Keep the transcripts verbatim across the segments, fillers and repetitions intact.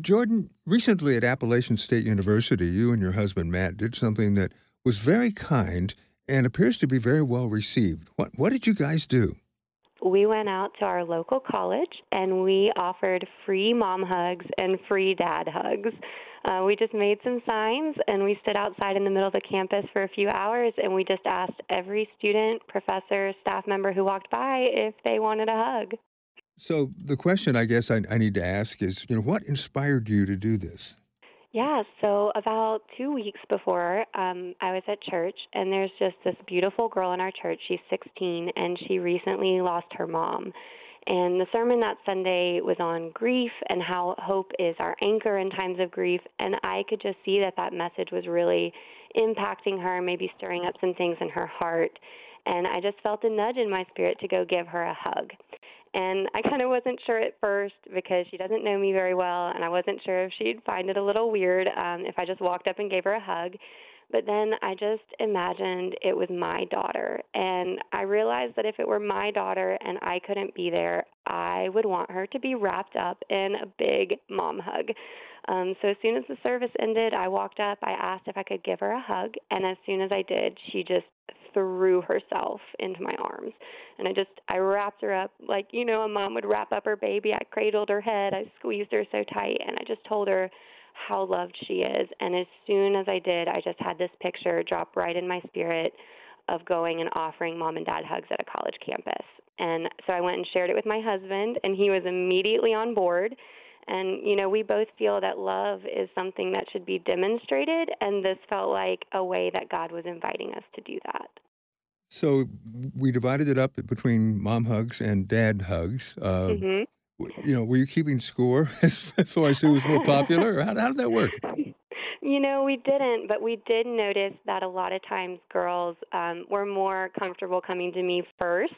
Jordan, recently at Appalachian State University, you and your husband, Matt, did something that was very kind and appears to be very well received. What what did you guys do? We went out to our local college, and we offered free mom hugs and free dad hugs. Uh, we just made some signs, and we stood outside in the middle of the campus for a few hours, and we just asked every student, professor, staff member who walked by if they wanted a hug. So the question I guess I, I need to ask is, you know, what inspired you to do this? Yeah, so about two weeks before, um, I was at church, and there's just this beautiful girl in our church. She's sixteen, and she recently lost her mom. And the sermon that Sunday was on grief and how hope is our anchor in times of grief. And I could just see that that message was really impacting her, maybe stirring up some things in her heart. And I just felt a nudge in my spirit to go give her a hug. And I kind of wasn't sure at first because she doesn't know me very well, and I wasn't sure if she'd find it a little weird um, if I just walked up and gave her a hug. But then I just imagined it was my daughter, and I realized that if it were my daughter and I couldn't be there, I would want her to be wrapped up in a big mom hug. Um, so as soon as the service ended, I walked up, I asked if I could give her a hug, and as soon as I did, she just threw herself into my arms. And I just, I wrapped her up like, you know, a mom would wrap up her baby. I cradled her head, I squeezed her so tight, and I just told her how loved she is. And as soon as I did, I just had this picture drop right in my spirit of going and offering mom and dad hugs at a college campus. And so I went and shared it with my husband, and he was immediately on board. And, you know, we both feel that love is something that should be demonstrated, and this felt like a way that God was inviting us to do that. So we divided it up between mom hugs and dad hugs. Uh, mm-hmm. You know, were you keeping score as far as who was more popular? Or how, how did that work? You know, we didn't, but we did notice that a lot of times girls um, were more comfortable coming to me first,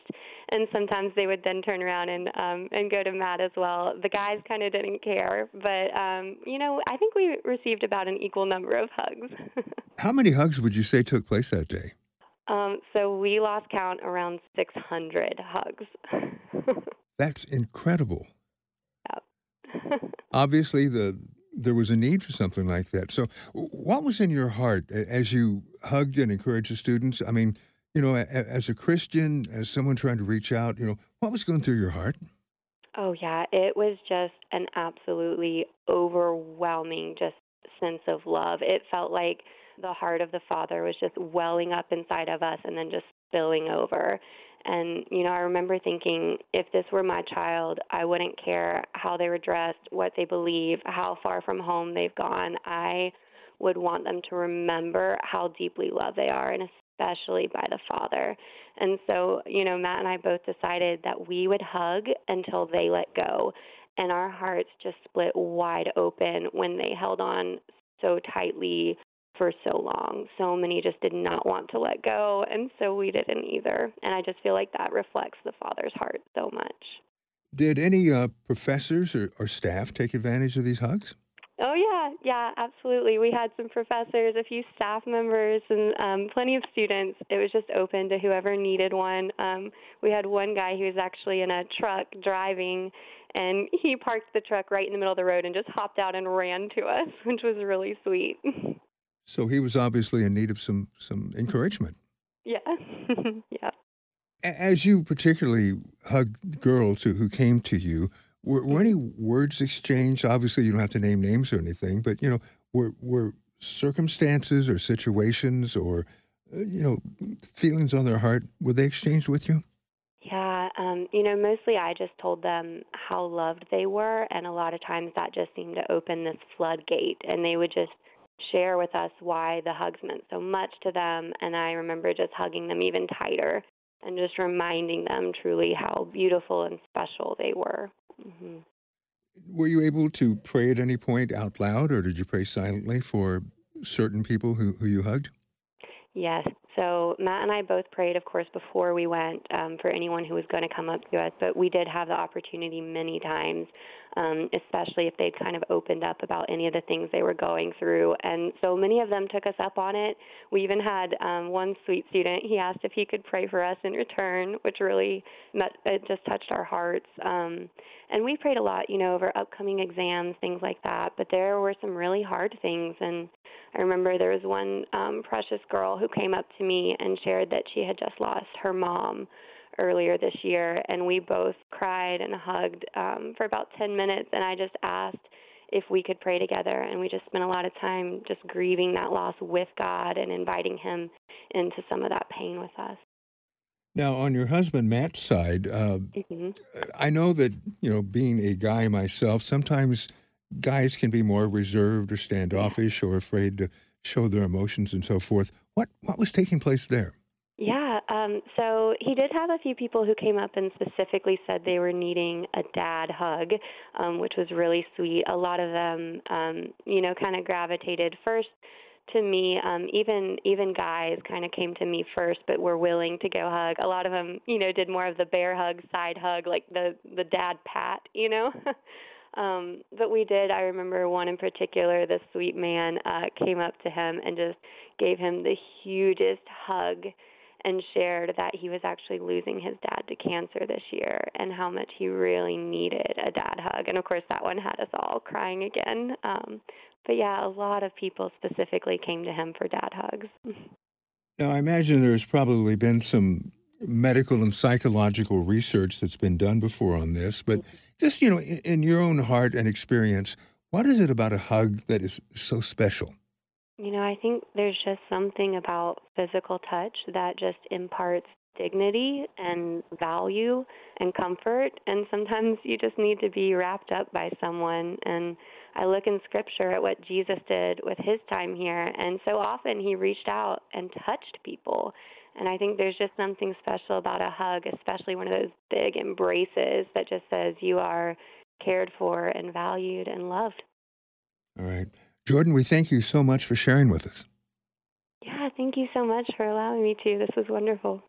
and sometimes they would then turn around and um, and go to Matt as well. The guys kind of didn't care, but, um, you know, I think we received about an equal number of hugs. How many hugs would you say took place that day? Um, so we lost count around six hundred hugs. That's incredible. Yep. Obviously, the there was a need for something like that. So what was in your heart as you hugged and encouraged the students? I mean, you know, as a Christian, as someone trying to reach out, you know, what was going through your heart? Oh, yeah. It was just an absolutely overwhelming just sense of love. It felt like the heart of the Father was just welling up inside of us and then just spilling over. And, you know, I remember thinking, if this were my child, I wouldn't care how they were dressed, what they believe, how far from home they've gone. I would want them to remember how deeply loved they are, and especially by the Father. And so, you know, Matt and I both decided that we would hug until they let go. And our hearts just split wide open when they held on so tightly for so long. So many just did not want to let go, and so we didn't either. And I just feel like that reflects the Father's heart so much. Did any uh, professors or, or staff take advantage of these hugs? Oh, yeah. Yeah, absolutely. We had some professors, a few staff members, and um, plenty of students. It was just open to whoever needed one. Um, we had one guy who was actually in a truck driving, and he parked the truck right in the middle of the road and just hopped out and ran to us, which was really sweet. So he was obviously in need of some, some encouragement. Yeah, yeah. As you particularly hugged girls who, who came to you, were, were any words exchanged? Obviously, you don't have to name names or anything, but, you know, were were circumstances or situations or, you know, feelings on their heart, were they exchanged with you? Yeah, um, you know, mostly I just told them how loved they were, and a lot of times that just seemed to open this floodgate, and they would just share with us why the hugs meant so much to them. And I remember just hugging them even tighter and just reminding them truly how beautiful and special they were. Mm-hmm. Were you able to pray at any point out loud, or did you pray silently for certain people who, who you hugged? Yes. So Matt and I both prayed, of course, before we went um, for anyone who was going to come up to us, but we did have the opportunity many times um, especially if they'd kind of opened up about any of the things they were going through. And so many of them took us up on it. We even had um, one sweet student, he asked if he could pray for us in return, which really met, it just touched our hearts. Um, and we prayed a lot, you know, over upcoming exams, things like that. But there were some really hard things. And I remember there was one um, precious girl who came up to me and shared that she had just lost her mom earlier this year, and we both cried and hugged um, for about ten minutes, and I just asked if we could pray together, and we just spent a lot of time just grieving that loss with God and inviting him into some of that pain with us. Now, on your husband Matt's side, uh, mm-hmm. I know that, you know, being a guy myself, sometimes guys can be more reserved or standoffish or afraid to show their emotions and so forth. What what was taking place there? Yeah, um, so he did have a few people who came up and specifically said they were needing a dad hug, um, which was really sweet. A lot of them, um, you know, kind of gravitated first to me. Um, even even guys kind of came to me first, but were willing to go hug. A lot of them, you know, did more of the bear hug, side hug, like the, the dad pat, you know. Um, but we did, I remember one in particular, this sweet man uh, came up to him and just gave him the hugest hug and shared that he was actually losing his dad to cancer this year and how much he really needed a dad hug. And, of course, that one had us all crying again. Um, but, yeah, a lot of people specifically came to him for dad hugs. Now, I imagine there's probably been some medical and psychological research that's been done before on this. But just, you know, in, in your own heart and experience, what is it about a hug that is so special? You know, I think there's just something about physical touch that just imparts dignity and value and comfort. And sometimes you just need to be wrapped up by someone. And I look in Scripture at what Jesus did with his time here. And so often he reached out and touched people. And I think there's just something special about a hug, especially one of those big embraces that just says you are cared for and valued and loved. All right. Jordan, we thank you so much for sharing with us. Yeah, thank you so much for allowing me to. This was wonderful.